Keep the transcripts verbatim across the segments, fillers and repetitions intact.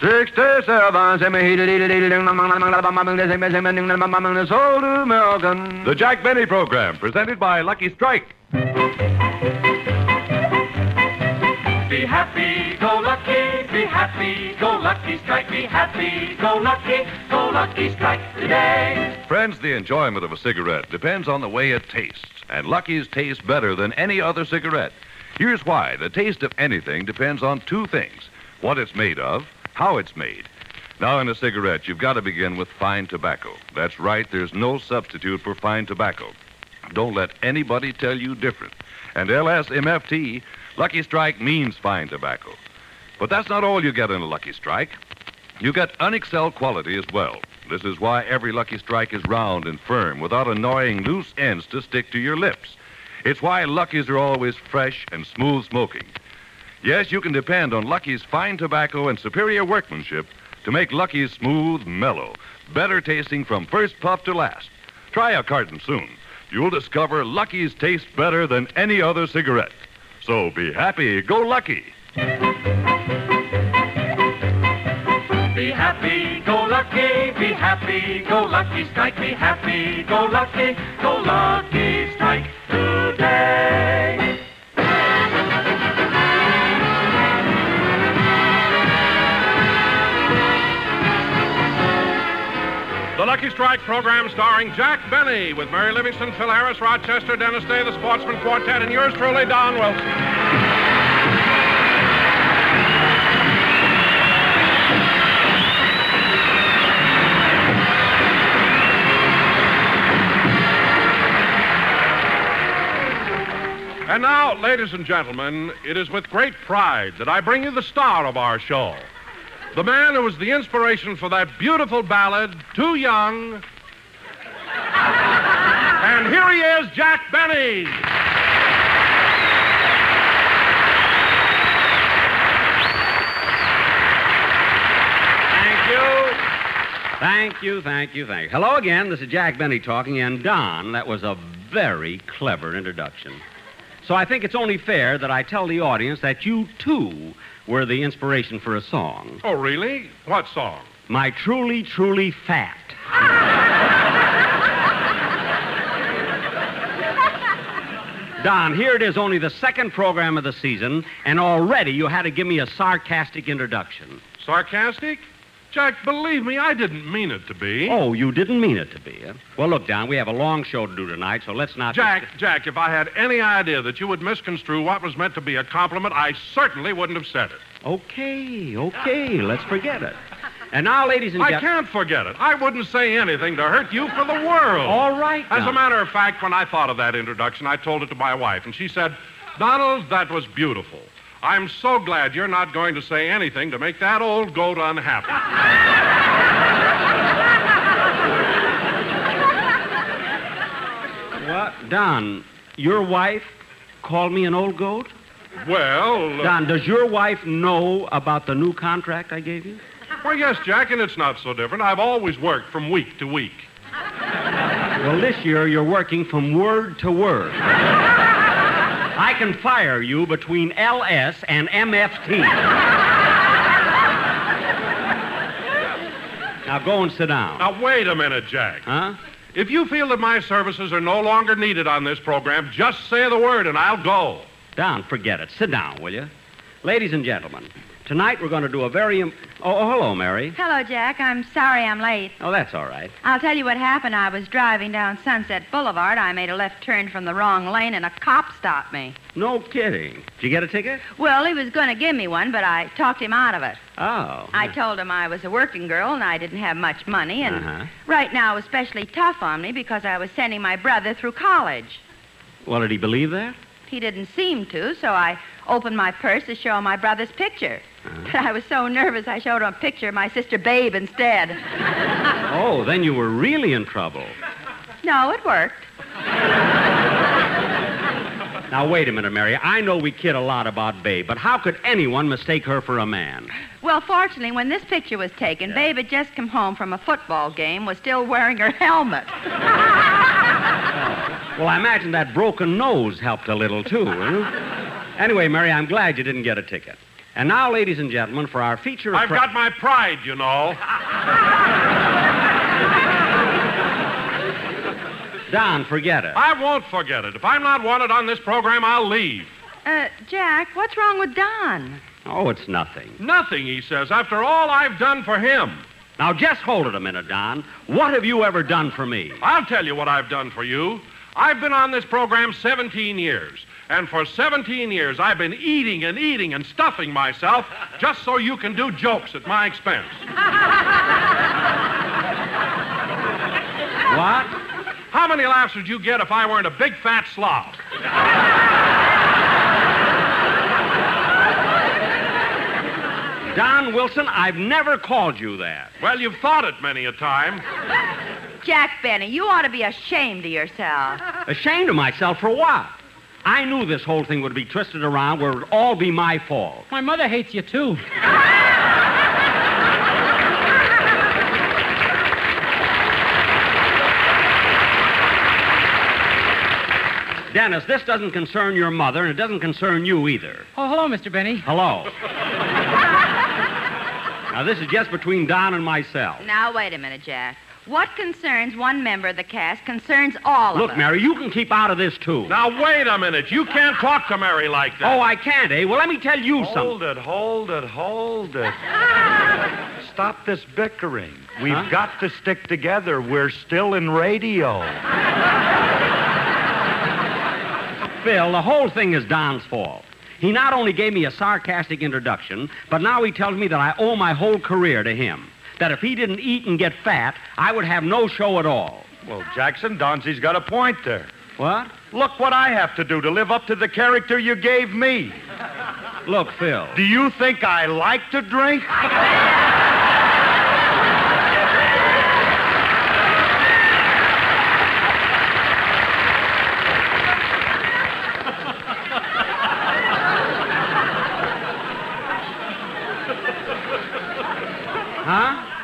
Six to seven. The Jack Benny Program, presented by Lucky Strike. Be happy, go lucky, be happy, go lucky strike, be happy, go lucky, go lucky strike today. Friends, the enjoyment of a cigarette depends on the way it tastes, and Lucky's tastes better than any other cigarette. Here's why. The taste of anything depends on two things: what it's made of, how it's made. Now, in a cigarette, you've got to begin with fine tobacco. That's right, there's no substitute for fine tobacco. Don't let anybody tell you different. And L S M F T, Lucky Strike, means fine tobacco. But that's not all you get in a Lucky Strike. You get unexcelled quality as well. This is why every Lucky Strike is round and firm, without annoying loose ends to stick to your lips. It's why Luckies are always fresh and smooth smoking. Yes, you can depend on Lucky's fine tobacco and superior workmanship to make Lucky's smooth, mellow, better tasting from first puff to last. Try a carton soon. You'll discover Lucky's tastes better than any other cigarette. So be happy, go Lucky. Be happy, go Lucky, be happy, go Lucky Strike, be happy, go Lucky, go Lucky Strike today. The Lucky Strike program, starring Jack Benny, with Mary Livingston, Phil Harris, Rochester, Dennis Day, the Sportsman Quartet, and yours truly, Don Wilson. And now, ladies and gentlemen, it is with great pride that I bring you the star of our show. The man who was the inspiration for that beautiful ballad, Too Young. And here he is, Jack Benny. Thank you. Thank you, thank you, thank you. Hello again, this is Jack Benny talking, and Don, that was a very clever introduction. So I think it's only fair that I tell the audience that you, too, were the inspiration for a song. Oh, really? What song? My Truly, Truly Fat. Don, here it is, only the second program of the season, and already you had to give me a sarcastic introduction. Sarcastic? Jack, believe me, I didn't mean it to be. Oh, you didn't mean it to be, huh? Well, look, Don, we have a long show to do tonight, so let's not... Jack, just... Jack, if I had any idea that you would misconstrue what was meant to be a compliment, I certainly wouldn't have said it. Okay, okay, let's forget it. And now, ladies and gentlemen... I can't forget it. I wouldn't say anything to hurt you for the world. All right, Don. As a matter of fact, when I thought of that introduction, I told it to my wife, and she said, Donald, that was beautiful. I'm so glad you're not going to say anything to make that old goat unhappy. What? Don, your wife called me an old goat? Well... Uh... Don, does your wife know about the new contract I gave you? Well, yes, Jack, and it's not so different. I've always worked from week to week. Well, this year you're working from word to word. I can fire you between L S and M F T. Now go and sit down. Now, wait a minute, Jack. Huh? If you feel that my services are no longer needed on this program, just say the word and I'll go. Don, forget it. Sit down, will you? Ladies and gentlemen, tonight we're going to do a very... Im- oh, oh, hello, Mary. Hello, Jack. I'm sorry I'm late. Oh, that's all right. I'll tell you what happened. I was driving down Sunset Boulevard. I made a left turn from the wrong lane, and a cop stopped me. No kidding. Did you get a ticket? Well, he was going to give me one, but I talked him out of it. Oh. I told him I was a working girl, and I didn't have much money, and uh-huh. right now it was especially tough on me because I was sending my brother through college. Well, did he believe that? He didn't seem to, so I opened my purse to show him my brother's picture. Uh-huh. But I was so nervous, I showed him a picture of my sister Babe instead. Oh, then you were really in trouble. No, it worked. Now, wait a minute, Mary. I know we kid a lot about Babe, but how could anyone mistake her for a man? Well, fortunately, when this picture was taken, yeah. Babe had just come home from a football game, was still wearing her helmet. Well, I imagine that broken nose helped a little, too. Huh? Anyway, Mary, I'm glad you didn't get a ticket. And now, ladies and gentlemen, for our feature... I've pra- got my pride, you know. Don, forget it. I won't forget it. If I'm not wanted on this program, I'll leave. Uh, Jack, what's wrong with Don? Oh, it's nothing. Nothing, he says, after all I've done for him. Now, just hold it a minute, Don. What have you ever done for me? I'll tell you what I've done for you. I've been on this program seventeen years, and for seventeen years I've been eating and eating and stuffing myself just so you can do jokes at my expense. What? How many laughs would you get if I weren't a big, fat slob? Don Wilson, I've never called you that. Well, you've thought it many a time. Jack Benny, you ought to be ashamed of yourself. Ashamed of myself for what? I knew this whole thing would be twisted around where it would all be my fault. My mother hates you, too. Dennis, this doesn't concern your mother, and it doesn't concern you either. Oh, hello, Mister Benny. Hello. Now, this is just between Don and myself. Now, wait a minute, Jack. What concerns one member of the cast concerns all Look, of us. Look, Mary, you can keep out of this, too. Now, wait a minute. You can't talk to Mary like that. Oh, I can't, eh? Well, let me tell you hold something. Hold it, hold it, hold it. Stop this bickering. We've huh? got to stick together. We're still in radio. Phil, the whole thing is Don's fault. He not only gave me a sarcastic introduction, but now he tells me that I owe my whole career to him. That if he didn't eat and get fat, I would have no show at all. Well, Jackson, Donzie's got a point there. What? Look what I have to do to live up to the character you gave me. Look, Phil. Do you think I like to drink?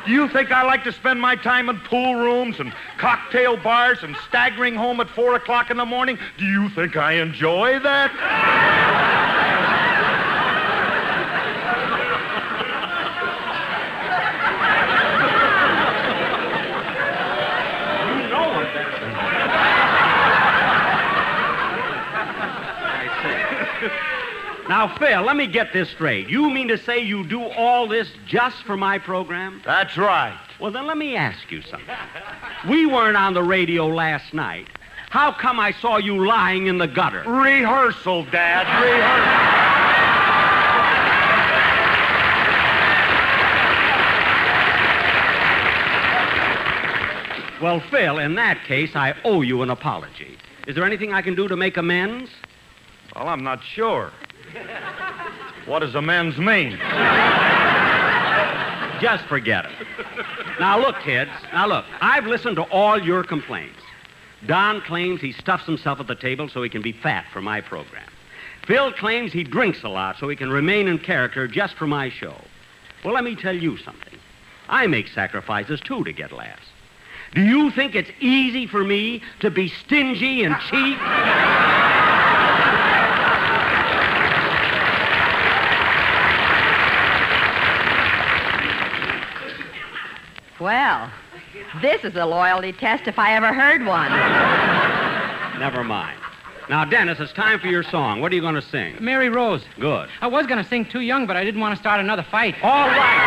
Do you think I like to spend my time in pool rooms and cocktail bars and staggering home at four o'clock in the morning? Do you think I enjoy that? You know it. I see. Now, Phil, let me get this straight. You mean to say you do all this just for my program? That's right. Well, then let me ask you something. We weren't on the radio last night. How come I saw you lying in the gutter? Rehearsal, Dad, rehearsal. Well, Phil, in that case, I owe you an apology. Is there anything I can do to make amends? Well, I'm not sure. What does amends mean? Just forget it. Now, look, kids. Now, look. I've listened to all your complaints. Don claims he stuffs himself at the table so he can be fat for my program. Phil claims he drinks a lot so he can remain in character just for my show. Well, let me tell you something. I make sacrifices, too, to get laughs. Do you think it's easy for me to be stingy and cheap? Well, this is a loyalty test if I ever heard one. Never mind. Now, Dennis, it's time for your song. What are you going to sing? Mary Rose. Good. I was going to sing Too Young, but I didn't want to start another fight. All right.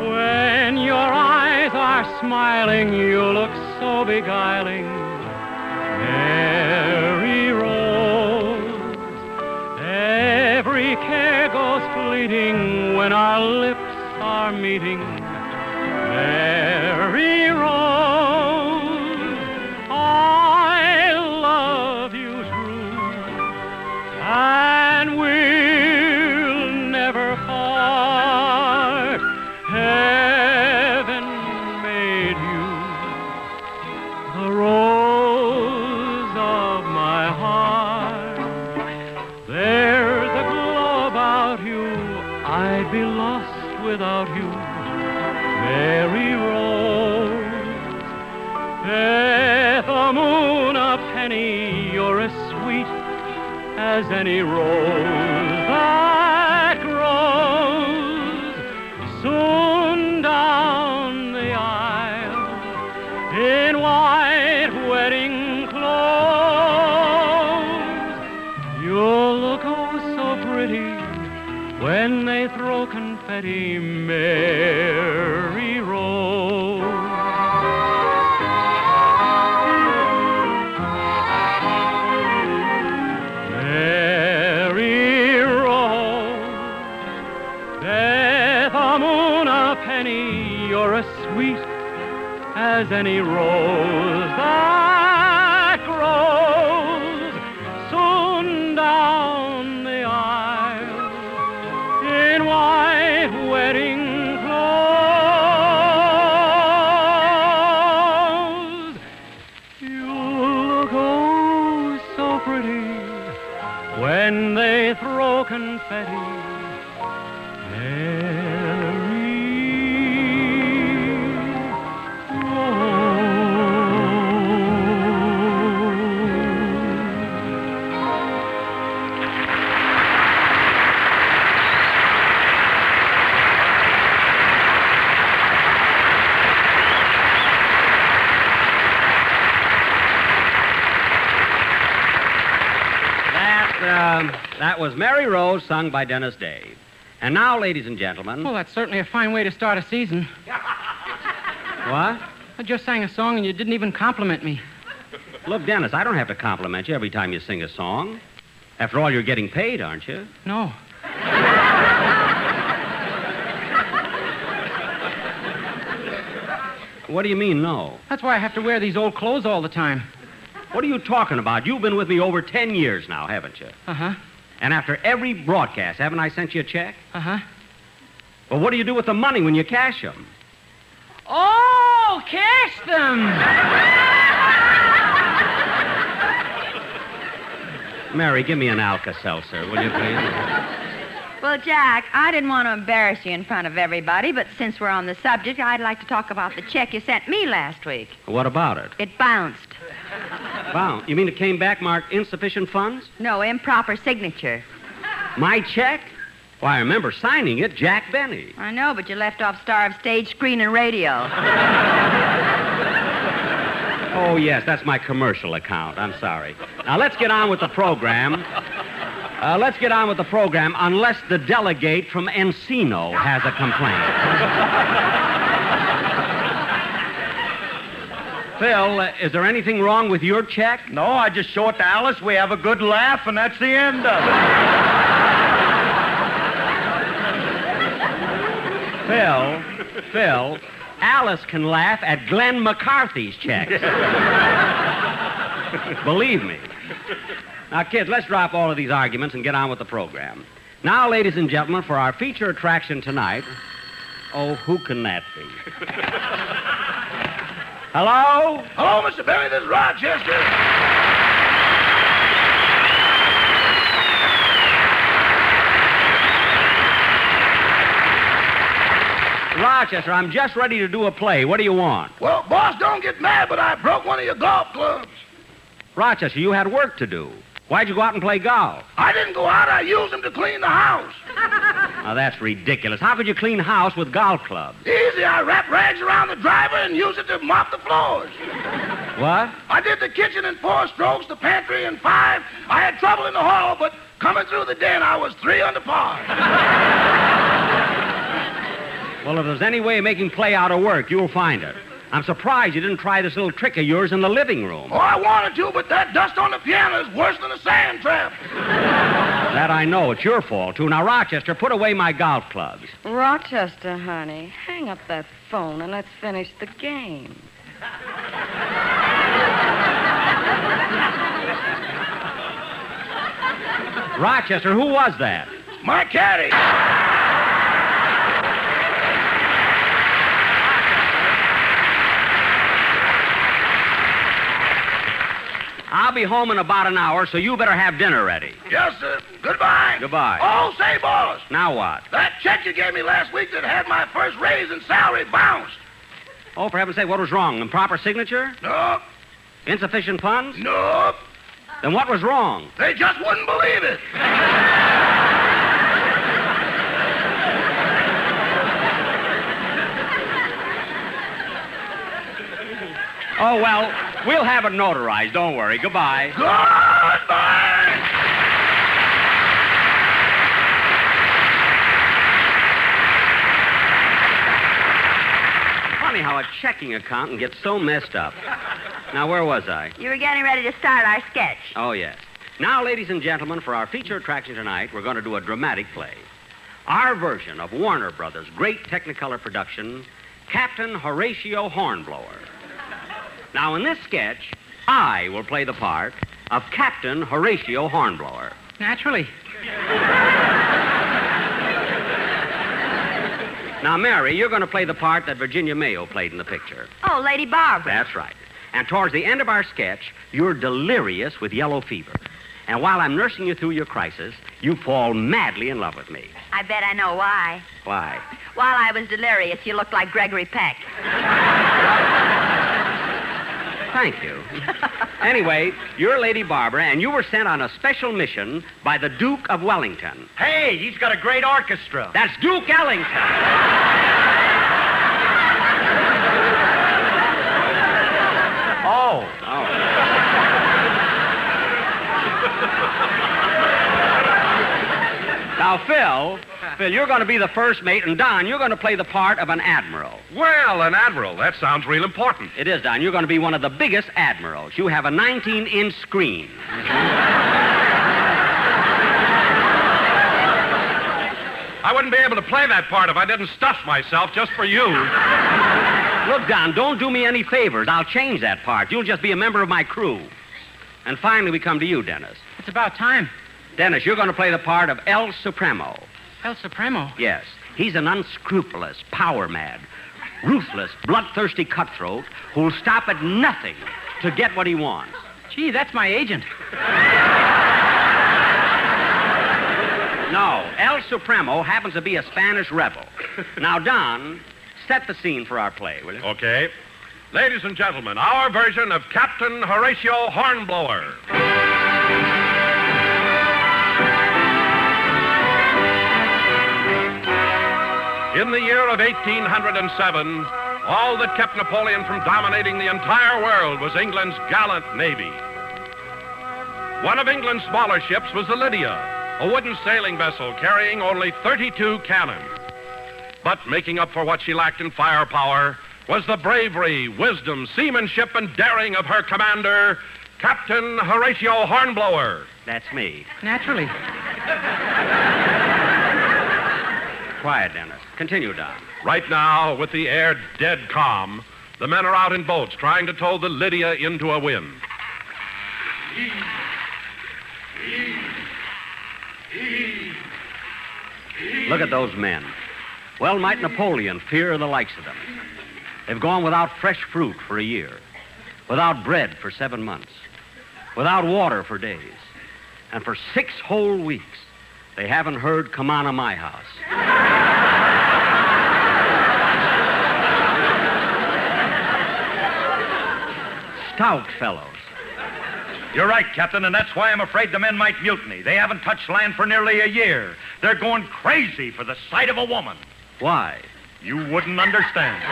When your eyes are smiling, you look so beguiling, Mary Rose. Every care goes fleeting when our lips are meeting, Mary Rose. I love you true, and we'll never part. Heaven made you the rose of my heart. There's a glow about you, I'd be lost without you. penny, you're as sweet as any rose that grows soon down the aisle in white wedding clothes. You'll look oh so pretty when they throw confetti, Mary Rose. Mary Rose, death a moon a penny, you're as sweet as any rose that grows soon down the aisle in white wedding clothes. You look oh so pretty when they throw confetti. That was Mary Rose, sung by Dennis Day. And now, ladies and gentlemen... Well, that's certainly a fine way to start a season. What? I just sang a song and you didn't even compliment me. Look, Dennis, I don't have to compliment you every time you sing a song. After all, you're getting paid, aren't you? No. What do you mean, no? That's why I have to wear these old clothes all the time. What are you talking about? You've been with me over ten years now, haven't you? Uh-huh. And after every broadcast, haven't I sent you a check? Uh-huh. Well, what do you do with the money when you cash them? Oh, cash them! Mary, give me an Alka-Seltzer, will you, please? Well, Jack, I didn't want to embarrass you in front of everybody, but since we're on the subject, I'd like to talk about the check you sent me last week. What about it? It bounced. Wow. You mean it came back marked insufficient funds? No, improper signature. My check? Well, I remember signing it, Jack Benny. I know, but you left off star of stage, screen, and radio. Oh, yes, that's my commercial account. I'm sorry. Now, let's get on with the program. Uh, let's get on with the program unless the delegate from Encino has a complaint. Phil, is there anything wrong with your check? No, I just show it to Alice. We have a good laugh, and that's the end of it. Phil, Phil, Alice can laugh at Glenn McCarthy's checks. Believe me. Now, kids, let's drop all of these arguments and get on with the program. Now, ladies and gentlemen, for our feature attraction tonight... Oh, who can that be? Hello? Hello, Mister Benny. This is Rochester. Rochester, I'm just ready to do a play. What do you want? Well, boss, don't get mad, but I broke one of your golf clubs. Rochester, you had work to do. Why'd you go out and play golf? I didn't go out. I used them to clean the house. Now, that's ridiculous. How could you clean house with golf clubs? Easy. I wrap rags around the driver and use it to mop the floors. What? I did the kitchen in four strokes, the pantry in five. I had trouble in the hall, but coming through the den, I was three under par. Well, if there's any way of making play out of work, you'll find it. I'm surprised you didn't try this little trick of yours in the living room. Oh, I wanted to, but that dust on the piano is worse than a sand trap. That I know. It's your fault, too. Now, Rochester, put away my golf clubs. Rochester, honey, hang up that phone and let's finish the game. Rochester, who was that? My caddy. I'll be home in about an hour, so you better have dinner ready. Yes, sir. Goodbye. Goodbye. Oh, say, boss. Now what? That check you gave me last week that had my first raise in salary bounced. Oh, for heaven's sake, what was wrong? Improper signature? No. Insufficient funds? Nope. Then what was wrong? They just wouldn't believe it. Oh, well, we'll have it notarized. Don't worry. Goodbye. Goodbye! Funny how a checking account can get so messed up. Now, where was I? You were getting ready to start our sketch. Oh, yes. Now, ladies and gentlemen, for our feature attraction tonight, we're going to do a dramatic play. Our version of Warner Brothers' great Technicolor production, Captain Horatio Hornblower. Now, in this sketch, I will play the part of Captain Horatio Hornblower. Naturally. Now, Mary, you're going to play the part that Virginia Mayo played in the picture. Oh, Lady Barbara. That's right. And towards the end of our sketch, you're delirious with yellow fever. And while I'm nursing you through your crisis, you fall madly in love with me. I bet I know why. Why? While I was delirious, you looked like Gregory Peck. Thank you. Anyway, you're Lady Barbara, and you were sent on a special mission by the Duke of Wellington. Hey, he's got a great orchestra. That's Duke Ellington. Oh. Oh. Now, Phil... Phil, you're going to be the first mate, and, Don, you're going to play the part of an admiral. Well, an admiral. That sounds real important. It is, Don. You're going to be one of the biggest admirals. You have a nineteen-inch screen. Mm-hmm. I wouldn't be able to play that part if I didn't stuff myself just for you. Look, Don, don't do me any favors. I'll change that part. You'll just be a member of my crew. And finally, we come to you, Dennis. It's about time. Dennis, you're going to play the part of El Supremo. El Supremo? Yes. He's an unscrupulous, power-mad, ruthless, bloodthirsty cutthroat who'll stop at nothing to get what he wants. Gee, that's my agent. No, El Supremo happens to be a Spanish rebel. Now, Don, set the scene for our play, will you? Okay. Ladies and gentlemen, our version of Captain Horatio Hornblower. In the year of eighteen oh seven, all that kept Napoleon from dominating the entire world was England's gallant navy. One of England's smaller ships was the Lydia, a wooden sailing vessel carrying only thirty-two cannon. But making up for what she lacked in firepower was the bravery, wisdom, seamanship, and daring of her commander, Captain Horatio Hornblower. That's me. Naturally. Quiet, Dennis. Continue, Don. Right now, with the air dead calm, the men are out in boats trying to tow the Lydia into a wind. Heave, heave, heave, heave. Look at those men. Well might Napoleon fear the likes of them. They've gone without fresh fruit for a year, without bread for seven months, without water for days, and for six whole weeks. They haven't heard "Come on to my house." Stout fellows. You're right, Captain, and that's why I'm afraid the men might mutiny. They haven't touched land for nearly a year. They're going crazy for the sight of a woman. Why? You wouldn't understand.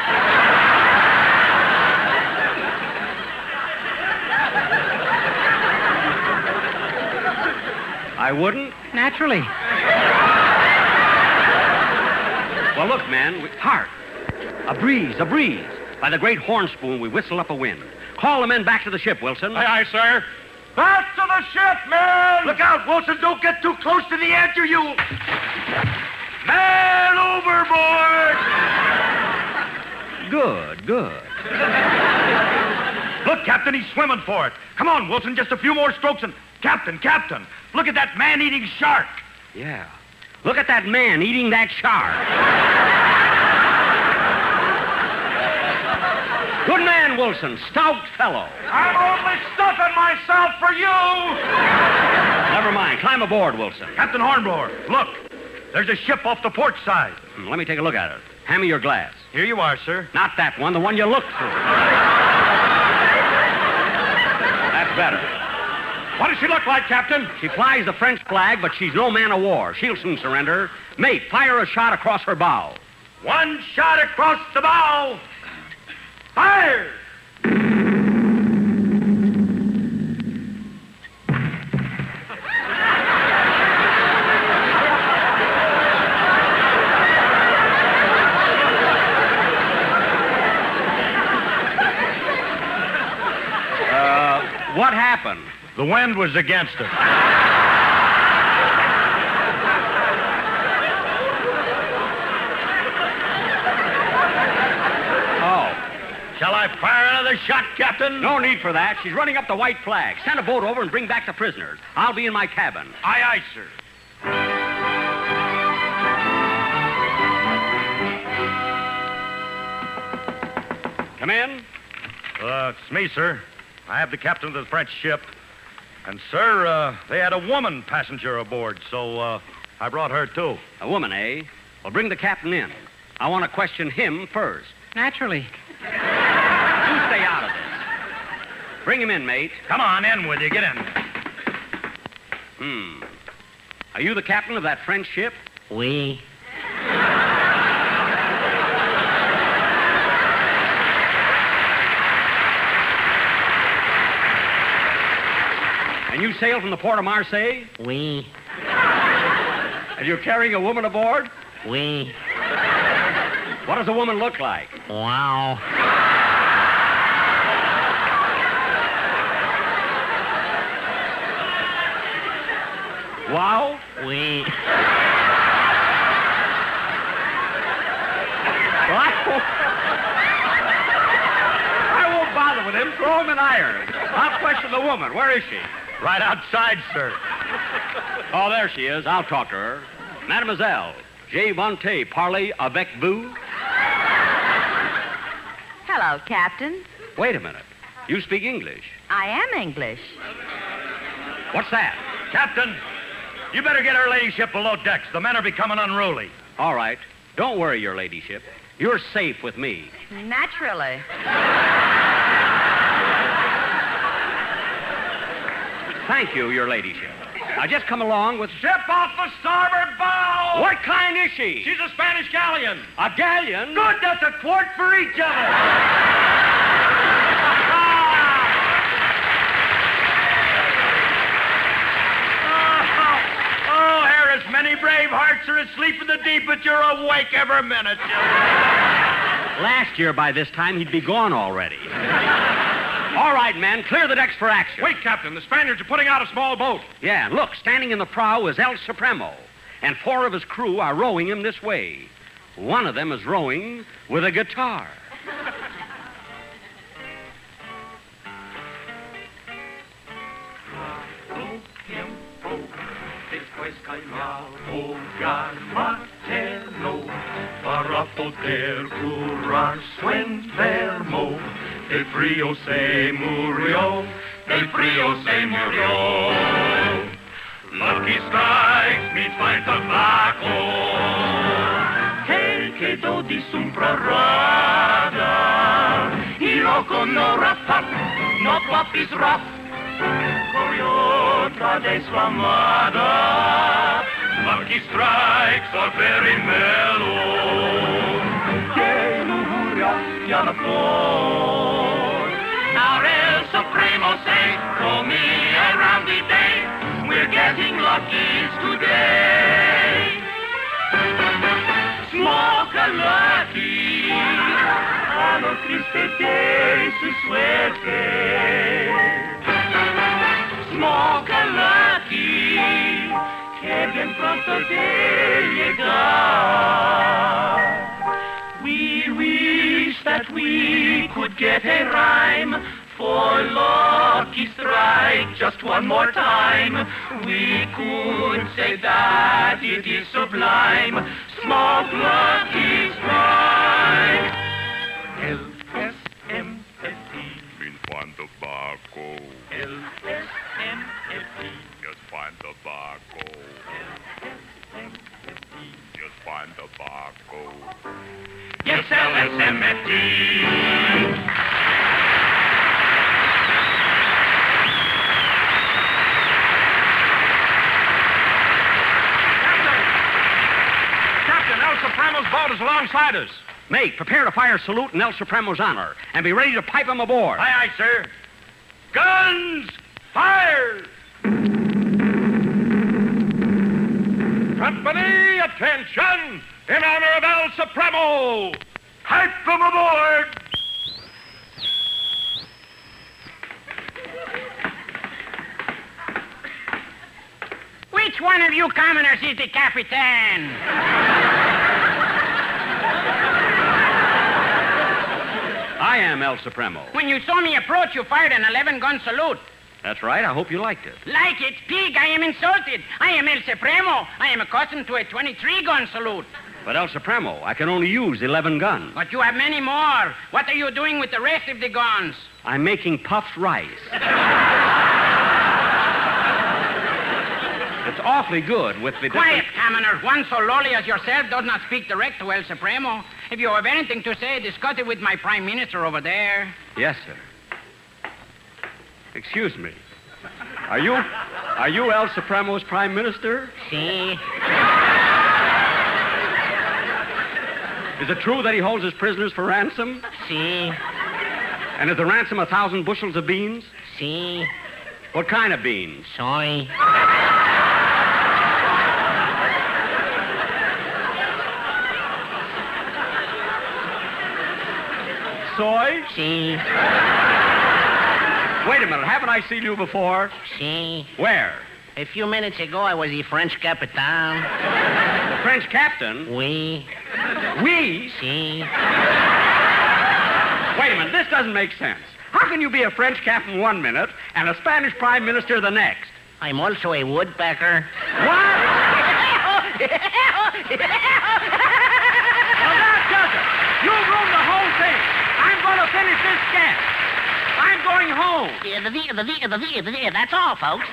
I wouldn't? Naturally. Well, look, man, we... hark. A breeze, a breeze. By the great horn spoon, we whistle up a wind. Call the men back to the ship, Wilson. Aye, aye, sir. Back to the ship, men! Look out, Wilson, don't get too close to the edge or you... Man overboard! Good, good. Look, Captain, he's swimming for it. Come on, Wilson, just a few more strokes and... Captain, Captain, look at that man-eating shark. Yeah. Look at that man eating that shark. Good man, Wilson. Stout fellow. I'm only stuffing myself for you. Never mind. Climb aboard, Wilson. Captain Hornblower, look. There's a ship off the port side. Hmm, let me take a look at it. Hand me your glass. Here you are, sir. Not that one. The one you looked through. What does she look like, Captain? She flies the French flag, but she's no man of war. She'll soon surrender. Mate, fire a shot across her bow. One shot across the bow. Fire! Uh, what happened? The wind was against it. Oh. Shall I fire another shot, Captain? No need for that. She's running up the white flag. Send a boat over and bring back the prisoners. I'll be in my cabin. Aye, aye, sir. Come in. Uh, it's me, sir. I have the captain of the French ship. And, sir, uh, they had a woman passenger aboard, so uh, I brought her, too. A woman, eh? Well, bring the captain in. I want to question him first. Naturally. You stay out of this. Bring him in, mate. Come on, in with you. Get in. Hmm. Are you the captain of that French ship? Oui. And you sailed from the port of Marseille? Oui. And you're carrying a woman aboard? Oui. What does a woman look like? Wow. Wow? Oui. Well, I won't, I won't bother with him. Throw him in irons. I'll question the woman. Where is she? Right outside, sir. Oh, there she is. I'll talk to her. Mademoiselle J. Monte, parlez avec vous? Hello, Captain. Wait a minute. You speak English. I am English. What's that? Captain, you better get her ladyship below decks. The men are becoming unruly. All right. Don't worry, your ladyship. You're safe with me. Naturally. Thank you, your ladyship. Now, just come along with... Ship off the starboard bow! What kind is she? She's a Spanish galleon. A galleon? Good, that's a quart for each of us. oh, oh, Harris, many brave hearts are asleep in the deep, but you're awake every minute. Last year, by this time, he'd be gone already. All right, men, clear the decks for action. Wait, Captain, the Spaniards are putting out a small boat. Yeah, look, standing in the prow is El Supremo, and four of his crew are rowing him this way. One of them is rowing with a guitar. El frío se murió, el frío se murió. Lucky Strike, mi falta flaco. Él quedó deslumbrada. Y loco no rap, no papis rap. Corrió otra de su amada. Lucky Strike, solver y melo. Que lujuria ya no fue. Supremo say, call me around the day. We're getting lucky today. Smoke a lucky on a triste day, su suerte. Smoke a lucky que bien pronto te llegará. We wish that we could get a rhyme. For Lucky Strike, just one more time, we could say that it is sublime. Smoke Lucky Strike. L S M F T. Min Juan Tobacco. L S M F T. Just find tobacco. L S M F T. Just find tobacco. Yes, L S M F T. officers alongside us. Mate, prepare to fire salute in El Supremo's honor, and be ready to pipe him aboard. Aye, aye, sir. Guns, fire! Company, attention! In honor of El Supremo! Pipe them aboard! Which one of you commoners is the Capitan? I am El Supremo. When you saw me approach, you fired an eleven-gun salute. That's right. I hope you liked it. Like it? Pig, I am insulted. I am El Supremo. I am accustomed to a twenty-three-gun salute. But El Supremo, I can only use eleven guns. But you have many more. What are you doing with the rest of the guns? I'm making puffed rice. It's awfully good with the... Quiet, different... commoner. One so lowly as yourself does not speak direct to El Supremo. If you have anything to say, discuss it with my prime minister over there. Yes, sir. Excuse me. Are you... Are you El Supremo's prime minister? See. Is it true that he holds his prisoners for ransom? See. And is the ransom a thousand bushels of beans? See. What kind of beans? Soy. Soy? Si. Wait a minute. Haven't I seen you before? Si. Where? A few minutes ago, I was the French captain. The French captain? Oui. Oui? Si. Wait a minute. This doesn't make sense. How can you be a French captain one minute and a Spanish prime minister the next? I'm also a woodpecker. What? Well, that does it. You've ruined the whole thing. I'm going to finish this sketch. I'm going home. Yeah, the, the, the, the, the, the, the, that's all, folks.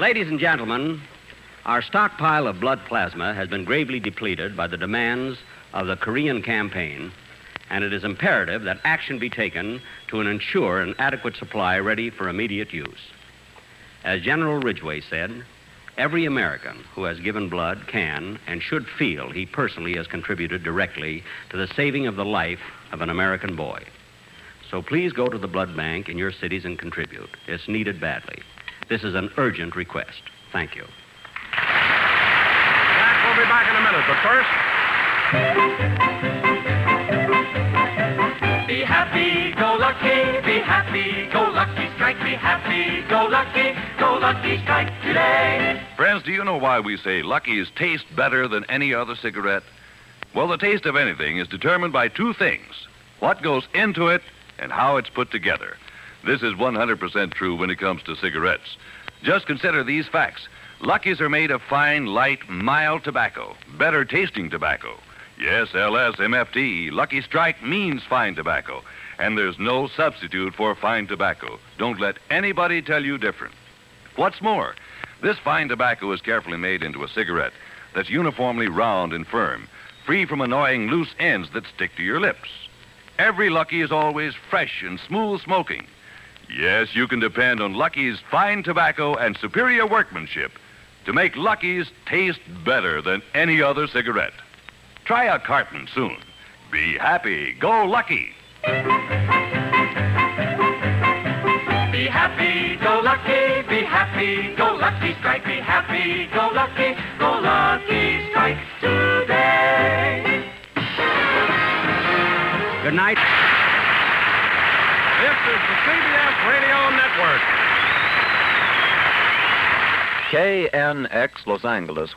Ladies and gentlemen, our stockpile of blood plasma has been gravely depleted by the demands of the Korean campaign, and it is imperative that action be taken to ensure an adequate supply ready for immediate use. As General Ridgway said, every American who has given blood can and should feel he personally has contributed directly to the saving of the life of an American boy. So please go to the blood bank in your cities and contribute. It's needed badly. This is an urgent request. Thank you. Jack will be back in a minute, but first... Be happy, go lucky, be happy, go lucky, strike, be happy, go lucky, go lucky, strike today. Friends, do you know why we say Lucky's taste better than any other cigarette? Well, the taste of anything is determined by two things: what goes into it and how it's put together. This is one hundred percent true when it comes to cigarettes. Just consider these facts. Luckies are made of fine, light, mild tobacco, better tasting tobacco. Yes, L S M F T, Lucky Strike means fine tobacco. And there's no substitute for fine tobacco. Don't let anybody tell you different. What's more, this fine tobacco is carefully made into a cigarette that's uniformly round and firm, free from annoying loose ends that stick to your lips. Every Lucky is always fresh and smooth smoking. Yes, you can depend on Lucky's fine tobacco and superior workmanship to make Lucky's taste better than any other cigarette. Try a carton soon. Be happy. Go Lucky. Be happy, go lucky, be happy, go lucky, strike, be happy, go lucky, go lucky, strike today. Good night. This is the C B S Radio Network. K N X Los Angeles